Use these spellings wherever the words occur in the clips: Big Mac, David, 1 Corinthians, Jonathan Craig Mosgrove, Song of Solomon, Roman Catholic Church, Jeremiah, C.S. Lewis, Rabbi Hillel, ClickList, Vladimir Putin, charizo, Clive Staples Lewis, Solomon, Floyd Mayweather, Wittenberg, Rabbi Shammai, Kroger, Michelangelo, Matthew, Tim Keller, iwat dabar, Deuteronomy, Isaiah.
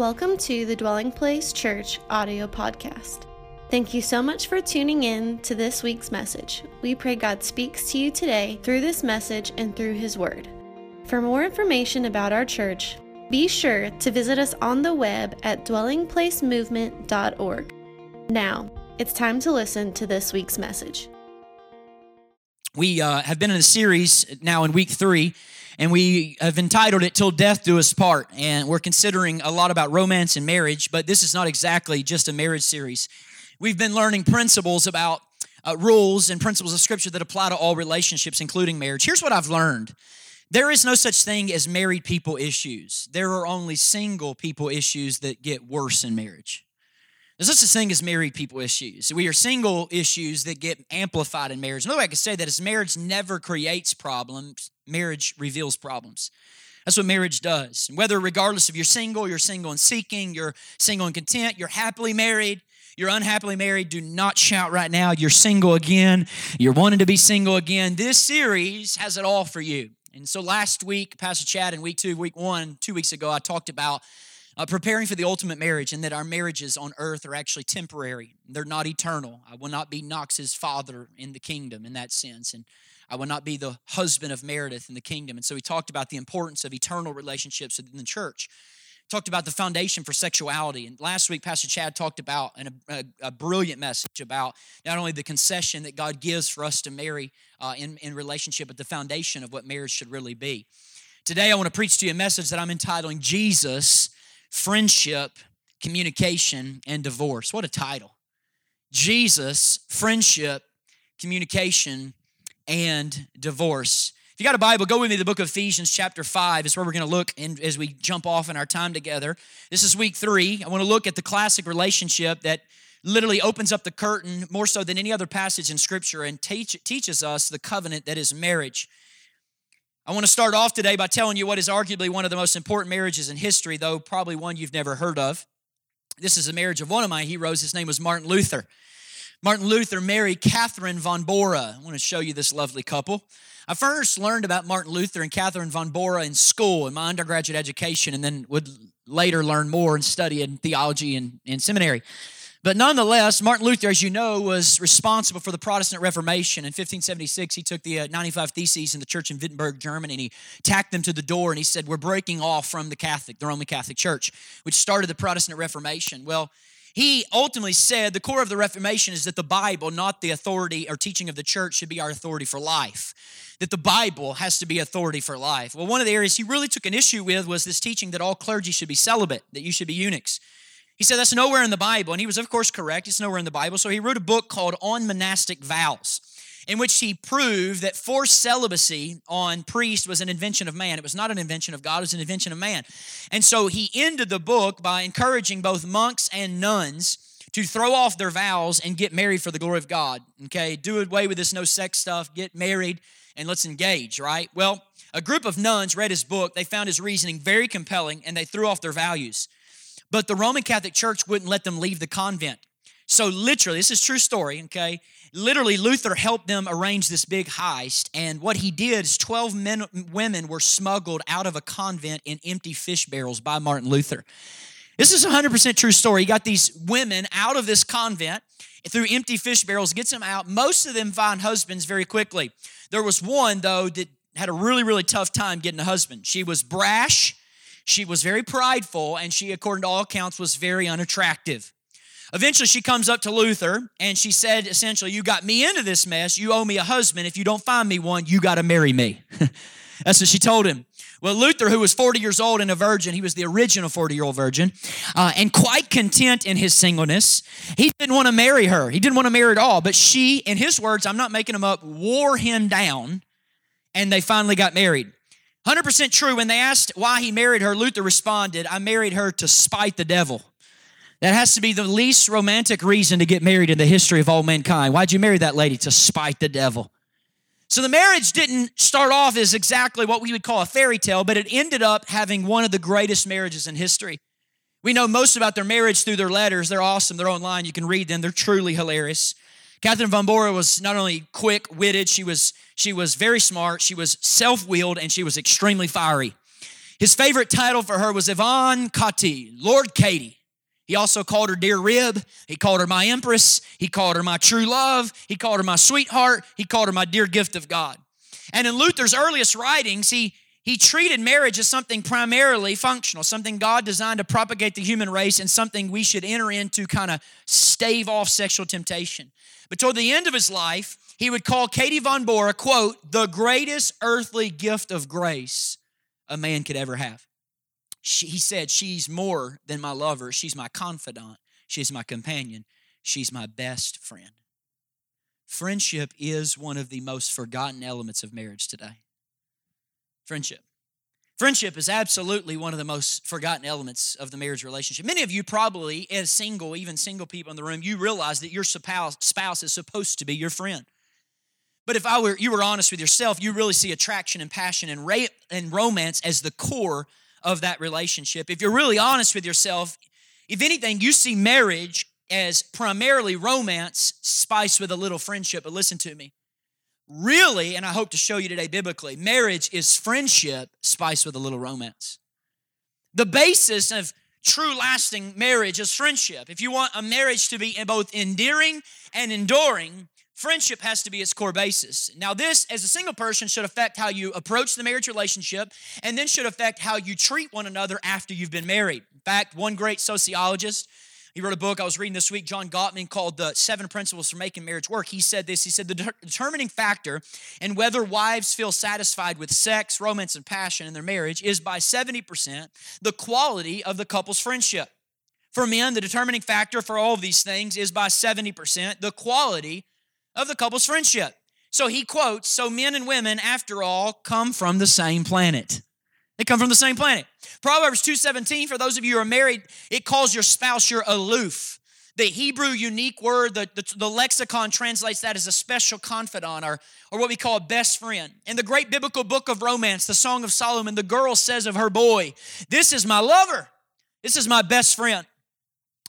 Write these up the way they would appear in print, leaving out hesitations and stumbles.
Welcome to the Dwelling Place Church audio podcast. Thank you so much for tuning in to this week's message. We pray God speaks to you today through this message and through His Word. For more information about our church, be sure to visit us on the web at dwellingplacemovement.org. Now, it's time to listen to this week's message. We have been in a series now in week 3, and we have entitled it Till Death Do Us Part, and we're considering a lot about romance and marriage, but this is not exactly just a marriage series. We've been learning principles about rules and principles of Scripture that apply to all relationships, including marriage. Here's what I've learned. There is no such thing as married people issues. There are only single people issues that get worse in marriage. There's no such thing as married people issues. We are single issues that get amplified in marriage. Another way I could say that is marriage never creates problems. Marriage reveals problems. That's what marriage does. And whether regardless of you're single and seeking, you're single and content, you're happily married, you're unhappily married, do not shout right now, you're single again, you're wanting to be single again. This series has it all for you. And so last week, Pastor Chad, in week 1, 2 weeks ago, I talked about preparing for the ultimate marriage and that our marriages on earth are actually temporary. They're not eternal. I will not be Knox's father in the kingdom in that sense, and I will not be the husband of Meredith in the kingdom. And so we talked about the importance of eternal relationships within the church. Talked about the foundation for sexuality. And last week, Pastor Chad talked about a brilliant message about not only the concession that God gives for us to marry in relationship, but the foundation of what marriage should really be. Today, I want to preach to you a message that I'm entitling Jesus, Friendship, Communication, and Divorce. What a title. Jesus, Friendship, Communication, and Divorce. If you got a Bible, go with me to the book of Ephesians chapter 5 is where we're going to look in, as we jump off in our time together. This is week 3. I want to look at the classic relationship that literally opens up the curtain more so than any other passage in Scripture and teaches us the covenant that is marriage. I want to start off today by telling you what is arguably one of the most important marriages in history, though probably one you've never heard of. This is the marriage of one of my heroes. His name was Martin Luther. Martin Luther married Catherine von Bora. I want to show you this lovely couple. I first learned about Martin Luther and Catherine von Bora in school in my undergraduate education, and then would later learn more and study in theology and in seminary. But nonetheless, Martin Luther, as you know, was responsible for the Protestant Reformation. In 1576, he took the 95 Theses in the church in Wittenberg, Germany, and he tacked them to the door, and he said, we're breaking off from the Roman Catholic Church, which started the Protestant Reformation. Well, he ultimately said the core of the Reformation is that the Bible, not the authority or teaching of the church, should be our authority for life, that the Bible has to be authority for life. Well, one of the areas he really took an issue with was this teaching that all clergy should be celibate, that you should be eunuchs. He said that's nowhere in the Bible, and he was, of course, correct. It's nowhere in the Bible, so he wrote a book called On Monastic Vows, in which he proved that forced celibacy on priests was an invention of man. It was not an invention of God, it was an invention of man. And so he ended the book by encouraging both monks and nuns to throw off their vows and get married for the glory of God, okay? Do away with this no-sex stuff, get married, and let's engage, right? Well, a group of nuns read his book. They found his reasoning very compelling, and they threw off their vows. But the Roman Catholic Church wouldn't let them leave the convent. So literally, this is a true story, okay? Literally, Luther helped them arrange this big heist, and what he did is 12 women were smuggled out of a convent in empty fish barrels by Martin Luther. This is a 100% true story. He got these women out of this convent through empty fish barrels, gets them out. Most of them find husbands very quickly. There was one, though, that had a really, really tough time getting a husband. She was brash, she was very prideful, and she, according to all accounts, was very unattractive. Eventually, she comes up to Luther, and she said, essentially, you got me into this mess. You owe me a husband. If you don't find me one, you got to marry me. That's what she told him. Well, Luther, who was 40 years old and a virgin, he was the original 40-year-old virgin, and quite content in his singleness, he didn't want to marry her. He didn't want to marry at all. But she, in his words, I'm not making them up, wore him down, and they finally got married. 100% true. When they asked why he married her, Luther responded, I married her to spite the devil. That has to be the least romantic reason to get married in the history of all mankind. Why'd you marry that lady? To spite the devil. So the marriage didn't start off as exactly what we would call a fairy tale, but it ended up having one of the greatest marriages in history. We know most about their marriage through their letters. They're awesome. They're online. You can read them. They're truly hilarious. Catherine von Bora was not only quick-witted, she was very smart, she was self-willed, and she was extremely fiery. His favorite title for her was Yvonne Cati, Lord Katie. He also called her Dear Rib. He called her My Empress. He called her My True Love. He called her My Sweetheart. He called her My Dear Gift of God. And in Luther's earliest writings, he treated marriage as something primarily functional, something God designed to propagate the human race and something we should enter into kind of stave off sexual temptation. But toward the end of his life, he would call Catherine von Bora, quote, the greatest earthly gift of grace a man could ever have. He said, she's more than my lover. She's my confidant. She's my companion. She's my best friend. Friendship is one of the most forgotten elements of marriage today. Friendship. Friendship is absolutely one of the most forgotten elements of the marriage relationship. Many of you probably, as single, even single people in the room, you realize that your spouse is supposed to be your friend. But if you were honest with yourself, you really see attraction and passion and romance as the core of that relationship. If you're really honest with yourself, if anything, you see marriage as primarily romance spiced with a little friendship. But listen to me. Really, and I hope to show you today biblically, marriage is friendship spiced with a little romance. The basis of true lasting marriage is friendship. If you want a marriage to be both endearing and enduring, friendship has to be its core basis. Now this, as a single person, should affect how you approach the marriage relationship and then should affect how you treat one another after you've been married. In fact, one great sociologist, he wrote a book I was reading this week, John Gottman, called The Seven Principles for Making Marriage Work. He said this, he said, the determining factor in whether wives feel satisfied with sex, romance, and passion in their marriage is by 70% the quality of the couple's friendship. For men, the determining factor for all of these things is by 70% the quality of the couple's friendship. So he quotes, so men and women, after all, come from the same planet. They come from the same planet. Proverbs 2:17, for those of you who are married, it calls your spouse your aloof. The Hebrew unique word, the lexicon translates that as a special confidant or what we call a best friend. In the great biblical book of romance, the Song of Solomon, the girl says of her boy, this is my lover. This is my best friend.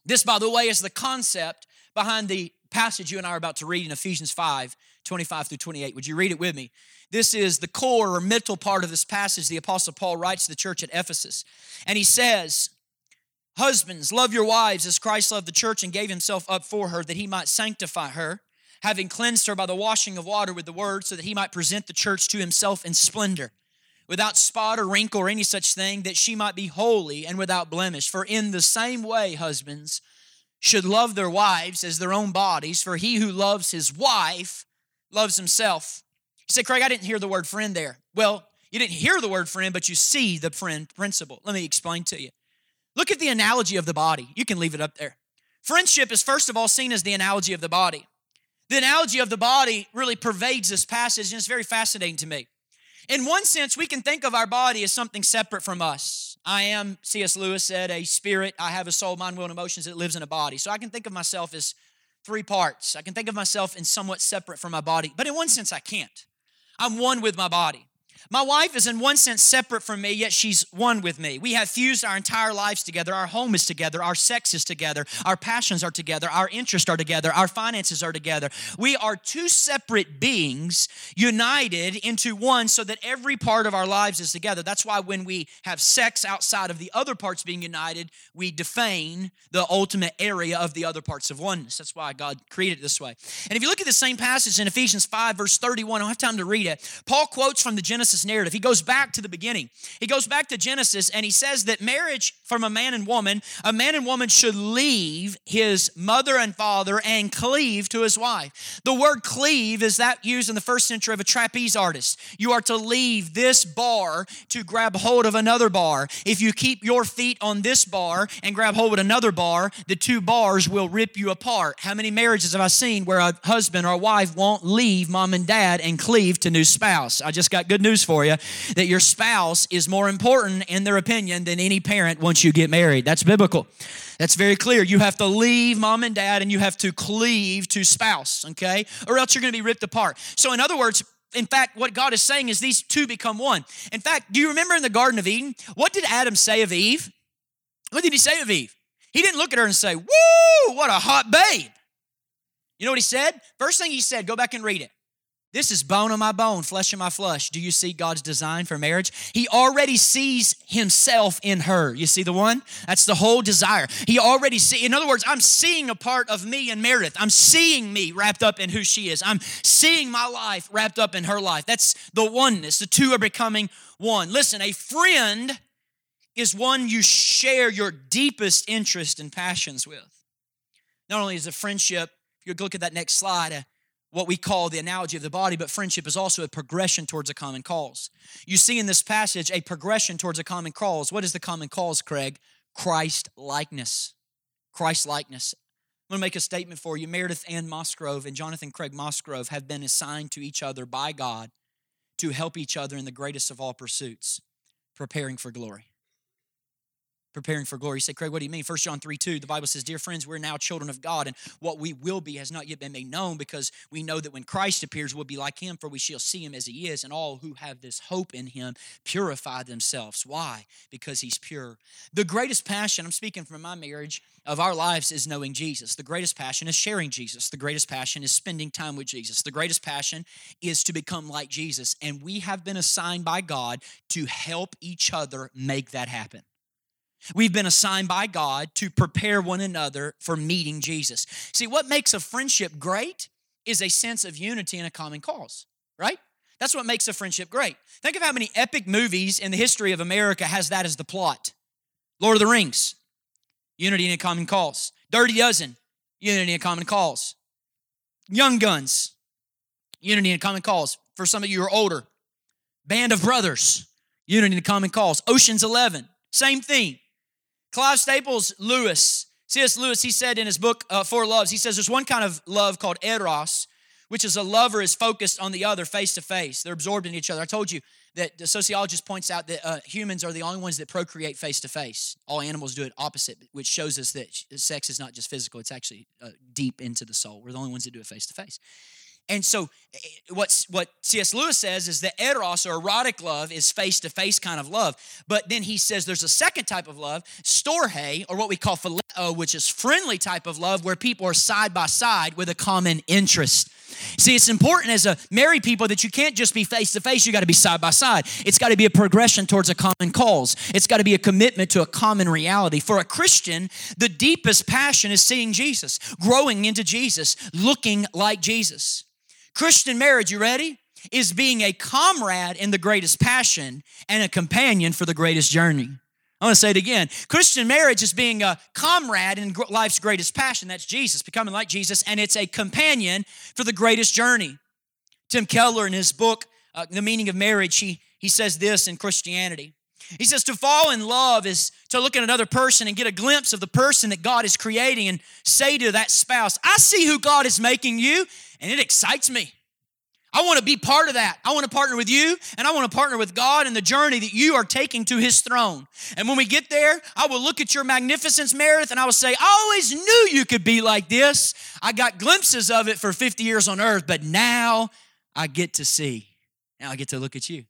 This, by the way, is the concept behind the passage you and I are about to read in Ephesians 5:25 through 28. Would you read it with me? This is the core or mental part of this passage. The Apostle Paul writes to the church at Ephesus, and he says, husbands, love your wives as Christ loved the church and gave himself up for her, that he might sanctify her, having cleansed her by the washing of water with the word, so that he might present the church to himself in splendor, without spot or wrinkle or any such thing, that she might be holy and without blemish. For in the same way, husbands should love their wives as their own bodies, for he who loves his wife loves himself. You say, Craig, I didn't hear the word friend there. Well, you didn't hear the word friend, but you see the friend principle. Let me explain to you. Look at the analogy of the body. You can leave it up there. Friendship is first of all seen as the analogy of the body. The analogy of the body really pervades this passage, and it's very fascinating to me. In one sense, we can think of our body as something separate from us. I am, C.S. Lewis said, a spirit. I have a soul, mind, will, and emotions that lives in a body. So I can think of myself as three parts. I can think of myself in somewhat separate from my body, but in one sense I can't. I'm one with my body. My wife is in one sense separate from me, yet she's one with me. We have fused our entire lives together. Our home is together. Our sex is together. Our passions are together. Our interests are together. Our finances are together. We are two separate beings united into one so that every part of our lives is together. That's why when we have sex outside of the other parts being united, we define the ultimate area of the other parts of oneness. That's why God created it this way. And if you look at the same passage in Ephesians 5, verse 31, I don't have time to read it. Paul quotes from the Genesis narrative. He goes back to the beginning. He goes back to Genesis, and he says that marriage from a man and woman should leave his mother and father and cleave to his wife. The word cleave is that used in the first century of a trapeze artist. You are to leave this bar to grab hold of another bar. If you keep your feet on this bar and grab hold of another bar, the two bars will rip you apart. How many marriages have I seen where a husband or a wife won't leave mom and dad and cleave to new spouse? I just got good news for you, that your spouse is more important in their opinion than any parent once you get married. That's biblical. That's very clear. You have to leave mom and dad and you have to cleave to spouse, okay? Or else you're going to be ripped apart. So in other words, in fact, what God is saying is these two become one. In fact, do you remember in the Garden of Eden, what did Adam say of Eve? What did he say of Eve? He didn't look at her and say, woo, what a hot babe. You know what he said? First thing he said, go back and read it. This is bone of my bone, flesh of my flesh. Do you see God's design for marriage? He already sees himself in her. You see the one? That's the whole desire. He already sees. In other words, I'm seeing a part of me in Meredith. I'm seeing me wrapped up in who she is. I'm seeing my life wrapped up in her life. That's the oneness. The two are becoming one. Listen, a friend is one you share your deepest interest and passions with. Not only is a friendship, if you look at that next slide, what we call the analogy of the body, but friendship is also a progression towards a common cause. You see in this passage a progression towards a common cause. What is the common cause, Craig? Christ-likeness. Christ-likeness. I'm going to make a statement for you. Meredith Ann Mosgrove and Jonathan Craig Mosgrove have been assigned to each other by God to help each other in the greatest of all pursuits, preparing for glory. Preparing for glory. You say, Craig, what do you mean? 1 John 3:2, the Bible says, dear friends, we're now children of God, and what we will be has not yet been made known, because we know that when Christ appears, we'll be like him, for we shall see him as he is, and all who have this hope in him purify themselves. Why? Because he's pure. The greatest passion, I'm speaking from my marriage, of our lives is knowing Jesus. The greatest passion is sharing Jesus. The greatest passion is spending time with Jesus. The greatest passion is to become like Jesus, and we have been assigned by God to help each other make that happen. We've been assigned by God to prepare one another for meeting Jesus. See, what makes a friendship great is a sense of unity and a common cause, right? That's what makes a friendship great. Think of how many epic movies in the history of America has that as the plot. Lord of the Rings, unity and a common cause. Dirty Dozen, unity and a common cause. Young Guns, unity and a common cause. For some of you who are older, Band of Brothers, unity and a common cause. Ocean's 11, same thing. Clive Staples Lewis, C.S. Lewis, he said in his book, Four Loves, he says there's one kind of love called eros, which is a lover is focused on the other face to face. They're absorbed in each other. I told you that the sociologist points out that humans are the only ones that procreate face to face. All animals do it opposite, which shows us that sex is not just physical. It's actually deep into the soul. We're the only ones that do it face to face. And so what C.S. Lewis says is that eros, or erotic love, is face-to-face kind of love. But then he says there's a second type of love, storge, or what we call phileo, which is friendly type of love where people are side-by-side with a common interest. See, it's important as a married people that you can't just be face-to-face. You got to be side-by-side. It's got to be a progression towards a common cause. It's got to be a commitment to a common reality. For a Christian, the deepest passion is seeing Jesus, growing into Jesus, looking like Jesus. Christian marriage, you ready, is being a comrade in the greatest passion and a companion for the greatest journey. I want to say it again. Christian marriage is being a comrade in life's greatest passion. That's Jesus, becoming like Jesus, and it's a companion for the greatest journey. Tim Keller, in his book, The Meaning of Marriage, he says this in Christianity. He says, to fall in love is to look at another person and get a glimpse of the person that God is creating and say to that spouse, I see who God is making you, and it excites me. I want to be part of that. I want to partner with you, and I want to partner with God in the journey that you are taking to his throne. And when we get there, I will look at your magnificence, Meredith, and I will say, I always knew you could be like this. I got glimpses of it for 50 years on earth, but now I get to see. Now I get to look at you.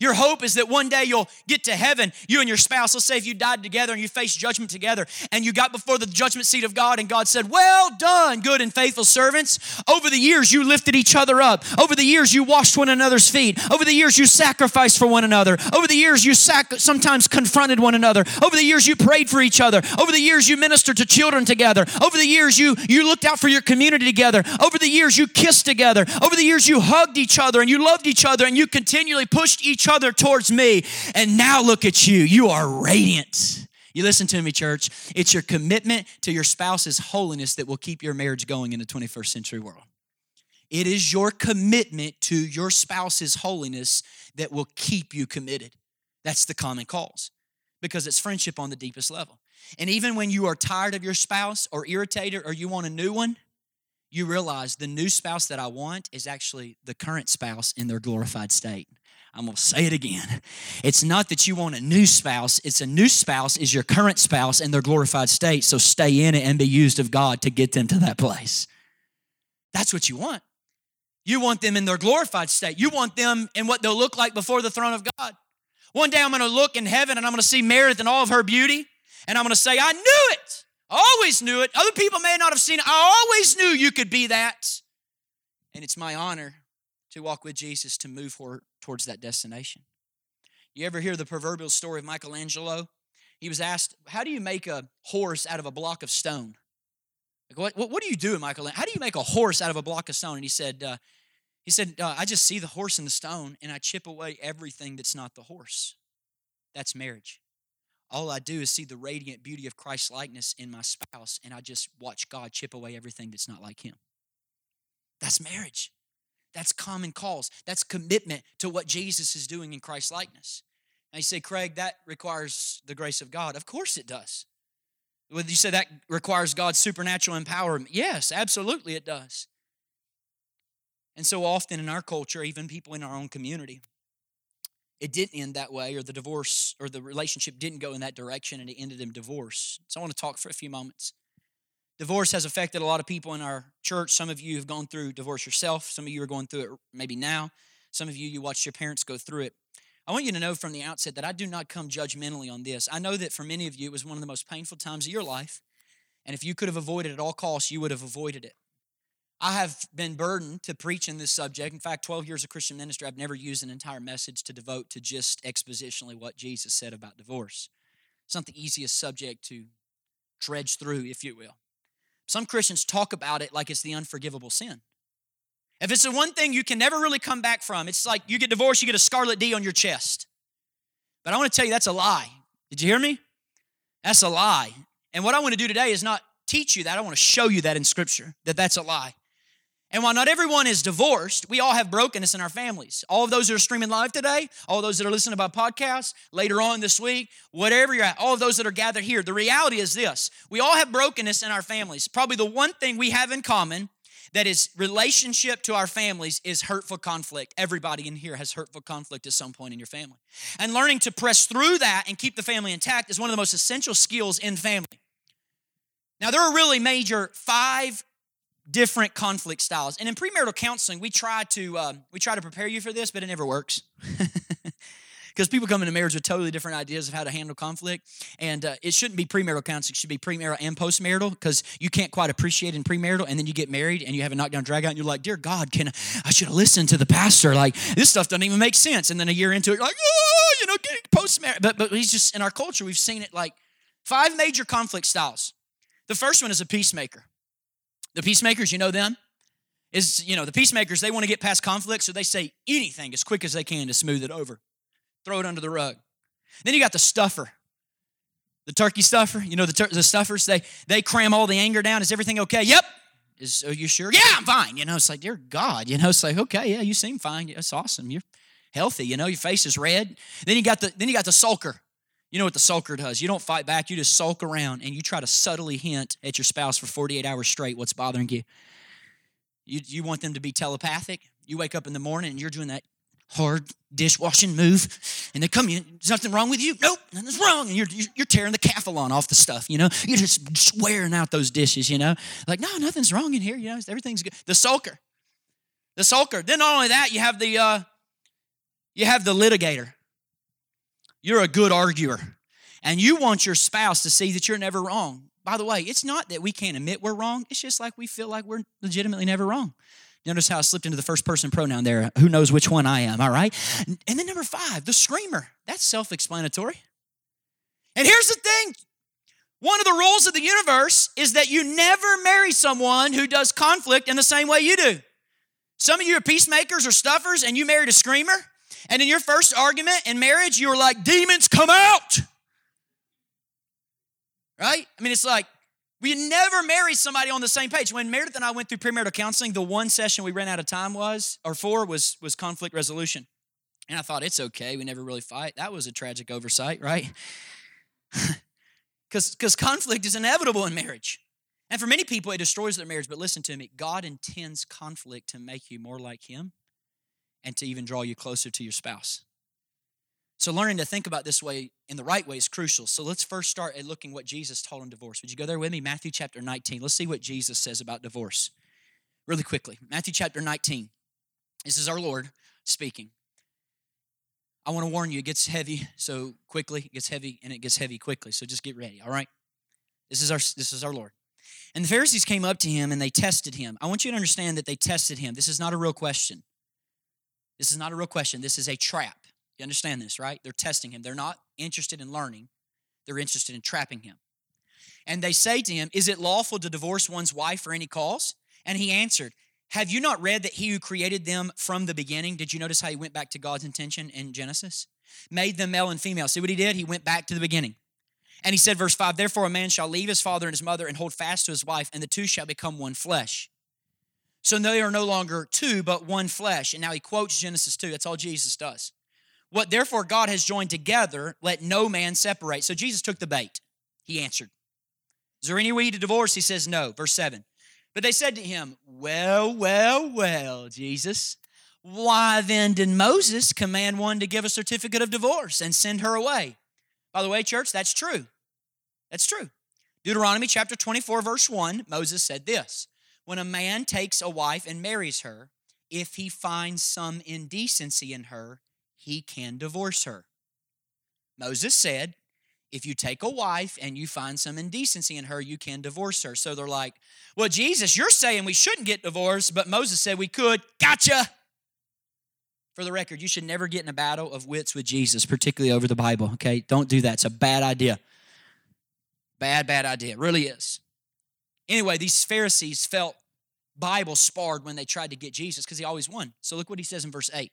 Your hope is that one day you'll get to heaven, you and your spouse. Let's say if you died together and you faced judgment together and you got before the judgment seat of God and God said, well done, good and faithful servants. Over the years, you lifted each other up. Over the years, you washed one another's feet. Over the years, you sacrificed for one another. Over the years, you sometimes confronted one another. Over the years, you prayed for each other. Over the years, you ministered to children together. Over the years, you looked out for your community together. Over the years, you kissed together. Over the years, you hugged each other and you loved each other and you continually pushed each other towards me, and now look at you. You are radiant. You listen to me, church. It's your commitment to your spouse's holiness that will keep your marriage going in the 21st century world. It is your commitment to your spouse's holiness that will keep you committed. That's the common cause, because it's friendship on the deepest level. And even when you are tired of your spouse or irritated or you want a new one, you realize the new spouse that I want is actually the current spouse in their glorified state. I'm going to say it again. It's not that you want a new spouse. It's a new spouse is your current spouse in their glorified state. So stay in it and be used of God to get them to that place. That's what you want. You want them in their glorified state. You want them in what they'll look like before the throne of God. One day I'm going to look in heaven and I'm going to see Meredith and all of her beauty. And I'm going to say, I knew it. I always knew it. Other people may not have seen it. I always knew you could be that. And it's my honor to walk with Jesus, to move towards that destination. You ever hear the proverbial story of Michelangelo? He was asked, how do you make a horse out of a block of stone? Like, what do you do, Michelangelo? How do you make a horse out of a block of stone? And he said, I just see the horse in the stone, and I chip away everything that's not the horse. That's marriage. All I do is see the radiant beauty of Christ's likeness in my spouse, and I just watch God chip away everything that's not like him. That's marriage. That's common cause. That's commitment to what Jesus is doing in Christ's likeness. Now you say, Craig, that requires the grace of God. Of course it does. Would you say that requires God's supernatural empowerment? Yes, absolutely it does. And so often in our culture, even people in our own community, it didn't end that way, or the divorce or the relationship didn't go in that direction, and it ended in divorce. So I want to talk for a few moments. Divorce has affected a lot of people in our church. Some of you have gone through divorce yourself. Some of you are going through it maybe now. Some of you, you watched your parents go through it. I want you to know from the outset that I do not come judgmentally on this. I know that for many of you, it was one of the most painful times of your life. And if you could have avoided it at all costs, you would have avoided it. I have been burdened to preach in this subject. In fact, 12 years of Christian ministry, I've never used an entire message to devote to just expositionally what Jesus said about divorce. It's not the easiest subject to dredge through, if you will. Some Christians talk about it like it's the unforgivable sin. If it's the one thing you can never really come back from, it's like you get divorced, you get a scarlet D on your chest. But I want to tell you that's a lie. Did you hear me? That's a lie. And what I want to do today is not teach you that. I want to show you that in Scripture, that that's a lie. And while not everyone is divorced, we all have brokenness in our families. All of those that are streaming live today, all those that are listening by podcasts, later on this week, whatever you're at, all of those that are gathered here, the reality is this. We all have brokenness in our families. Probably the one thing we have in common that is relationship to our families is hurtful conflict. Everybody in here has hurtful conflict at some point in your family. And learning to press through that and keep the family intact is one of the most essential skills in family. Now, there are really major five different conflict styles. And in premarital counseling, we try to prepare you for this, but it never works. Because people come into marriage with totally different ideas of how to handle conflict. And it shouldn't be premarital counseling. It should be premarital and postmarital, because you can't quite appreciate in premarital. And then you get married and you have a knockdown drag out and you're like, dear God, I should have listened to the pastor. Like, this stuff doesn't even make sense. And then a year into it, you're like, oh, getting postmarital. But he's just, in our culture, we've seen it like five major conflict styles. The first one is a peacemaker. The peacemakers, you know them? The peacemakers, they want to get past conflict, so they say anything as quick as they can to smooth it over. Throw it under the rug. Then you got the stuffer, the turkey stuffer. The stuffers, they cram all the anger down. Is everything okay? Yep. Are you sure? Yeah, I'm fine. It's like, dear God. It's like, okay, yeah, you seem fine. That's awesome. You're healthy. Your face is red. Then you got the sulker. You know what the sulker does. You don't fight back. You just sulk around, and you try to subtly hint at your spouse for 48 hours straight what's bothering you. You want them to be telepathic. You wake up in the morning, and you're doing that hard dishwashing move, and they come in, there's nothing wrong with you. Nope, nothing's wrong. And you're tearing the Kafalon off the stuff, You're just swearing out those dishes, Like, no, nothing's wrong in here, everything's good. The sulker. Then not only that, you have the litigator. You're a good arguer, and you want your spouse to see that you're never wrong. By the way, it's not that we can't admit we're wrong. It's just like we feel like we're legitimately never wrong. Notice how I slipped into the first person pronoun there. Who knows which one I am, all right? And then number five, the screamer. That's self-explanatory. And here's the thing. One of the rules of the universe is that you never marry someone who does conflict in the same way you do. Some of you are peacemakers or stuffers, and you married a screamer. And in your first argument in marriage, you were like, demons come out. Right? It's like, we never marry somebody on the same page. When Meredith and I went through premarital counseling, the one session we ran out of time was conflict resolution. And I thought, it's okay. We never really fight. That was a tragic oversight, right? Because conflict is inevitable in marriage. And for many people, it destroys their marriage. But listen to me. God intends conflict to make you more like him and to even draw you closer to your spouse. So learning to think about this way in the right way is crucial. So let's first start at looking what Jesus taught on divorce. Would you go there with me? Matthew chapter 19. Let's see what Jesus says about divorce really quickly. Matthew chapter 19. This is our Lord speaking. I want to warn you, it gets heavy so quickly. It gets heavy, and it gets heavy quickly. So just get ready, all right? This is our Lord. And the Pharisees came up to him, and they tested him. I want you to understand that they tested him. This is not a real question. This is not a real question. This is a trap. You understand this, right? They're testing him. They're not interested in learning. They're interested in trapping him. And they say to him, is it lawful to divorce one's wife for any cause? And he answered, have you not read that he who created them from the beginning, did you notice how he went back to God's intention in Genesis? Made them male and female. See what he did? He went back to the beginning. And he said, verse 5, therefore a man shall leave his father and his mother and hold fast to his wife, and the two shall become one flesh. So they are no longer two, but one flesh. And now he quotes Genesis 2. That's all Jesus does. What therefore God has joined together, let no man separate. So Jesus took the bait. He answered. Is there any way to divorce? He says no. Verse 7. But they said to him, well, Jesus, why then did Moses command one to give a certificate of divorce and send her away? By the way, church, that's true. That's true. Deuteronomy chapter 24, verse 1, Moses said this, when a man takes a wife and marries her, if he finds some indecency in her, he can divorce her. Moses said, if you take a wife and you find some indecency in her, you can divorce her. So they're like, well, Jesus, you're saying we shouldn't get divorced, but Moses said we could. Gotcha. For the record, you should never get in a battle of wits with Jesus, particularly over the Bible, okay? Don't do that. It's a bad idea. Bad idea. It really is. Anyway, these Pharisees felt Bible sparred when they tried to get Jesus because he always won. So look what he says in verse 8.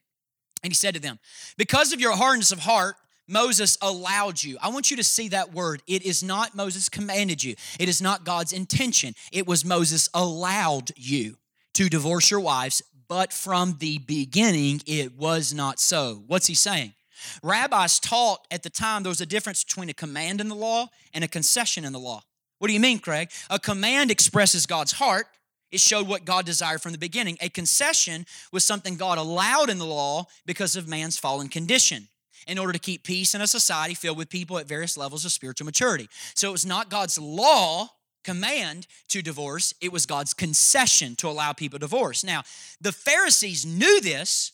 And he said to them, because of your hardness of heart, Moses allowed you. I want you to see that word. It is not Moses commanded you. It is not God's intention. It was Moses allowed you to divorce your wives, but from the beginning, it was not so. What's he saying? Rabbis taught at the time there was a difference between a command in the law and a concession in the law. What do you mean, Craig? A command expresses God's heart. It showed what God desired from the beginning. A concession was something God allowed in the law because of man's fallen condition, in order to keep peace in a society filled with people at various levels of spiritual maturity. So it was not God's law command to divorce. It was God's concession to allow people to divorce. Now, the Pharisees knew this,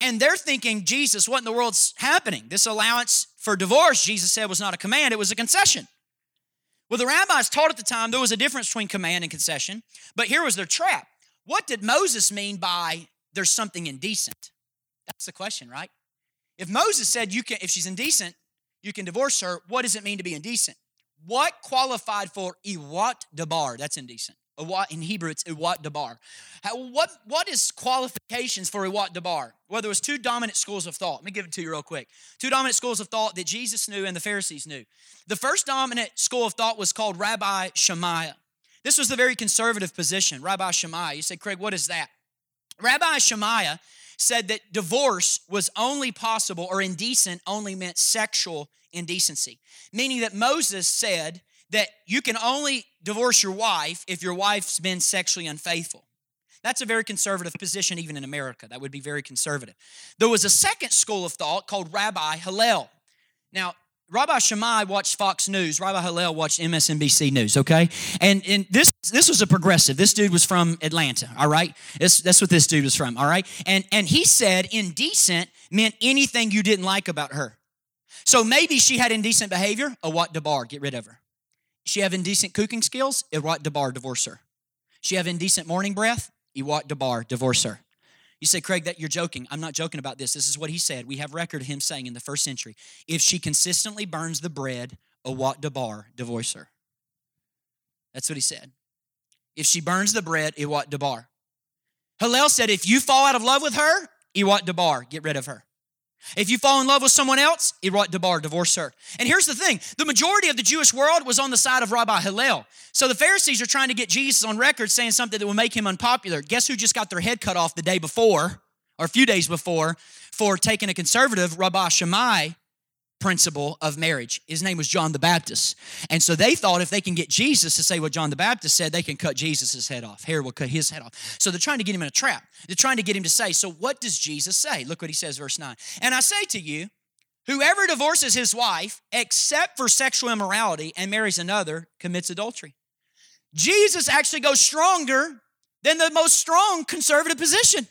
and they're thinking, Jesus, what in the world's happening? This allowance for divorce, Jesus said, was not a command. It was a concession. Well, the rabbis taught at the time there was a difference between command and concession, but here was their trap. What did Moses mean by there's something indecent? That's the question, right? If Moses said, you can, if she's indecent, you can divorce her, what does it mean to be indecent? What qualified for iwat dabar? That's indecent. In Hebrew, it's iwat dabar. What is qualifications for iwat dabar? Well, there was two dominant schools of thought. Let me give it to you real quick. Two dominant schools of thought that Jesus knew and the Pharisees knew. The first dominant school of thought was called Rabbi Shammai. This was the very conservative position, Rabbi Shammai. You say, Craig, what is that? Rabbi Shammai said that divorce was only possible, or indecent only meant sexual indecency, meaning that Moses said that you can only divorce your wife if your wife's been sexually unfaithful. That's a very conservative position, even in America. That would be very conservative. There was a second school of thought called Rabbi Hillel. Now, Rabbi Shammai watched Fox News. Rabbi Hillel watched MSNBC News, okay? And this was a progressive. This dude was from Atlanta, all right? That's what this dude was from, all right? And he said indecent meant anything you didn't like about her. So maybe she had indecent behavior, awat dabar, get rid of her. She have indecent cooking skills, awat dabar, divorce her. She have indecent morning breath, awat dabar, divorce her. You say, Craig, that you're joking. I'm not joking about this. This is what he said. We have record of him saying in the first century, if she consistently burns the bread, awat dabar, divorce her. That's what he said. If she burns the bread, awat dabar. Hillel said, if you fall out of love with her, awat dabar, get rid of her. If you fall in love with someone else, awat dabar, divorce her. And here's the thing. The majority of the Jewish world was on the side of Rabbi Hillel. So the Pharisees are trying to get Jesus on record saying something that will make him unpopular. Guess who just got their head cut off the day before, or a few days before, for taking a conservative Rabbi Shammai principle of marriage? His name was John the Baptist. And so they thought if they can get Jesus to say what John the Baptist said, they can cut Jesus' head off. Herod will cut his head off. So they're trying to get him in a trap. They're trying to get him to say, so what does Jesus say? Look what he says, verse 9. And I say to you, whoever divorces his wife, except for sexual immorality, and marries another, commits adultery. Jesus actually goes stronger than the most strong conservative position.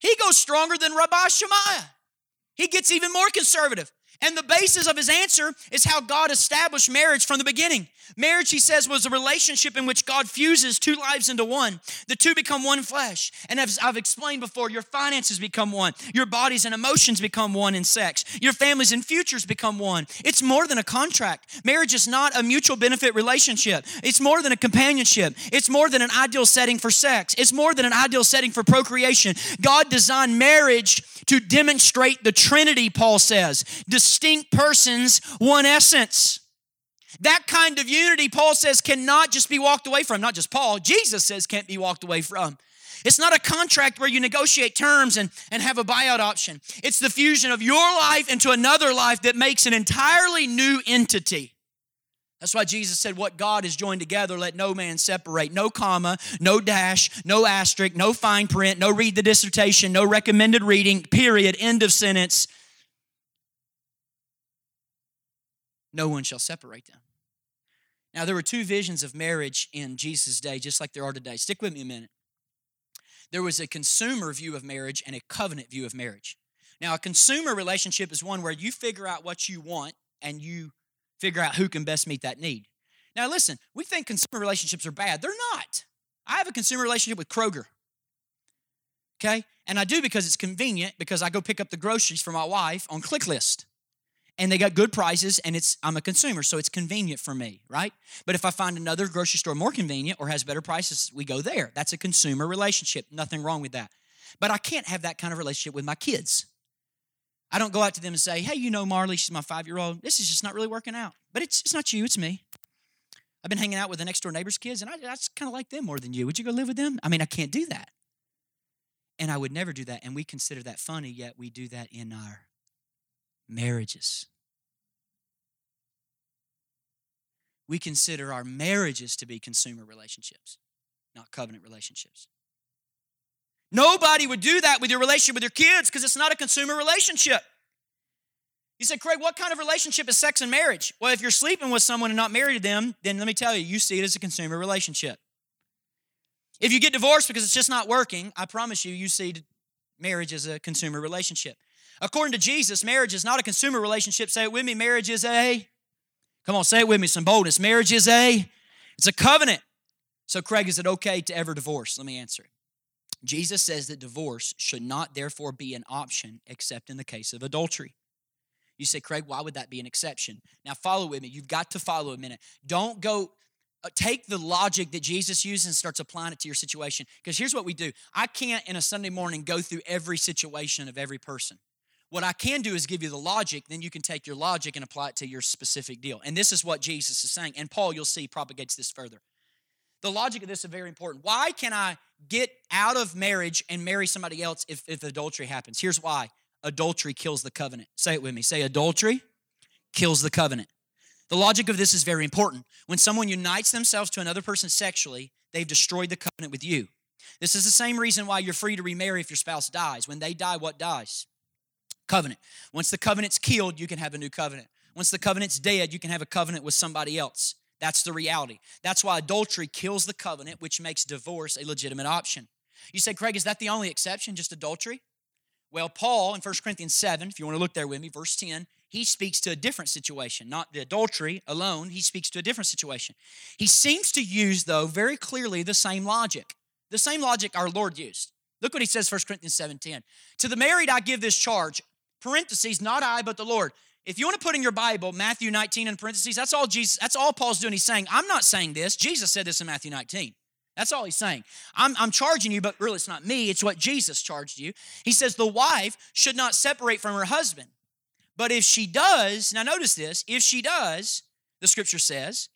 He goes stronger than Rabbi Shammai. He gets even more conservative. And the basis of his answer is how God established marriage from the beginning. Marriage, he says, was a relationship in which God fuses two lives into one. The two become one flesh. And as I've explained before, your finances become one. Your bodies and emotions become one in sex. Your families and futures become one. It's more than a contract. Marriage is not a mutual benefit relationship. It's more than a companionship. It's more than an ideal setting for sex. It's more than an ideal setting for procreation. God designed marriage to demonstrate the Trinity, Paul says. Distinct persons, one essence. That kind of unity, Paul says, cannot just be walked away from. Not just Paul, Jesus says can't be walked away from. It's not a contract where you negotiate terms and have a buyout option. It's the fusion of your life into another life that makes an entirely new entity. That's why Jesus said, what God has joined together, let no man separate. No comma, no dash, no asterisk, no fine print, no read the dissertation, no recommended reading, period, end of sentence. No one shall separate them. Now, there were two visions of marriage in Jesus' day, just like there are today. Stick with me a minute. There was a consumer view of marriage and a covenant view of marriage. Now, a consumer relationship is one where you figure out what you want and you figure out who can best meet that need. Now, listen, we think consumer relationships are bad. They're not. I have a consumer relationship with Kroger, okay? And I do because it's convenient, because I go pick up the groceries for my wife on ClickList. And they got good prices, and I'm a consumer, so it's convenient for me, right? But if I find another grocery store more convenient or has better prices, we go there. That's a consumer relationship. Nothing wrong with that. But I can't have that kind of relationship with my kids. I don't go out to them and say, hey, you know Marley, she's my 5-year-old. This is just not really working out. But it's not you, it's me. I've been hanging out with the next door neighbor's kids, and I just kind of like them more than you. Would you go live with them? I mean, I can't do that. And I would never do that, and we consider that funny, yet we do that in our marriages. We consider our marriages to be consumer relationships, not covenant relationships. Nobody would do that with your relationship with your kids because it's not a consumer relationship. You say, Craig, what kind of relationship is sex and marriage? Well, if you're sleeping with someone and not married to them, then let me tell you, you see it as a consumer relationship. If you get divorced because it's just not working, I promise you, you see marriage as a consumer relationship. According to Jesus, marriage is not a consumer relationship. Say it with me. Marriage is a, come on, say it with me, some boldness. Marriage is a, it's a covenant. So, Craig, is it okay to ever divorce? Let me answer it. Jesus says that divorce should not therefore be an option except in the case of adultery. You say, Craig, why would that be an exception? Now, follow with me. You've got to follow a minute. Don't go take the logic that Jesus uses and starts applying it to your situation. Because here's what we do. I can't, in a Sunday morning, go through every situation of every person. What I can do is give you the logic, then you can take your logic and apply it to your specific deal. And this is what Jesus is saying. And Paul, you'll see, propagates this further. The logic of this is very important. Why can I get out of marriage and marry somebody else if adultery happens? Here's why. Adultery kills the covenant. Say it with me. Say adultery kills the covenant. The logic of this is very important. When someone unites themselves to another person sexually, they've destroyed the covenant with you. This is the same reason why you're free to remarry if your spouse dies. When they die, what dies? Covenant. Once the covenant's killed, you can have a new covenant. Once the covenant's dead, you can have a covenant with somebody else. That's the reality. That's why adultery kills the covenant, which makes divorce a legitimate option. You say, Craig, is that the only exception, just adultery? Well, Paul in 1 Corinthians 7, if you want to look there with me, verse 10, he speaks to a different situation, not the adultery alone. He speaks to a different situation. He seems to use, though, very clearly the same logic our Lord used. Look what he says, 1 Corinthians 7:10. To the married I give this charge, parentheses, not I, but the Lord. If you want to put in your Bible, Matthew 19 in parentheses, that's all Paul's doing. He's saying, I'm not saying this. Jesus said this in Matthew 19. That's all he's saying. I'm charging you, but really it's not me. It's what Jesus charged you. He says the wife should not separate from her husband. But if she does, now notice this, if she does, the scripture says,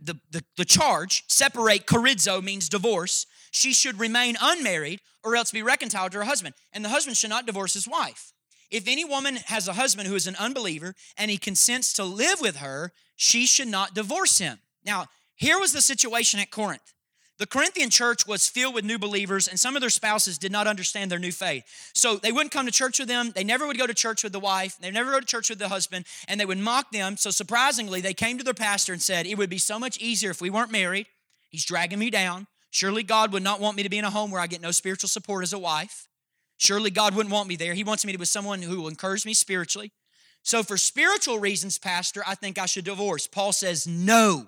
the charge, separate, charizo, means divorce. She should remain unmarried or else be reconciled to her husband. And the husband should not divorce his wife. If any woman has a husband who is an unbeliever and he consents to live with her, she should not divorce him. Now, here was the situation at Corinth. The Corinthian church was filled with new believers, and some of their spouses did not understand their new faith. So they wouldn't come to church with them. They never would go to church with the wife. They never go to church with the husband, and they would mock them. So surprisingly, they came to their pastor and said, it would be so much easier if we weren't married. He's dragging me down. Surely God would not want me to be in a home where I get no spiritual support as a wife. Surely God wouldn't want me there. He wants me to be with someone who will encourage me spiritually. So for spiritual reasons, pastor, I think I should divorce. Paul says, no.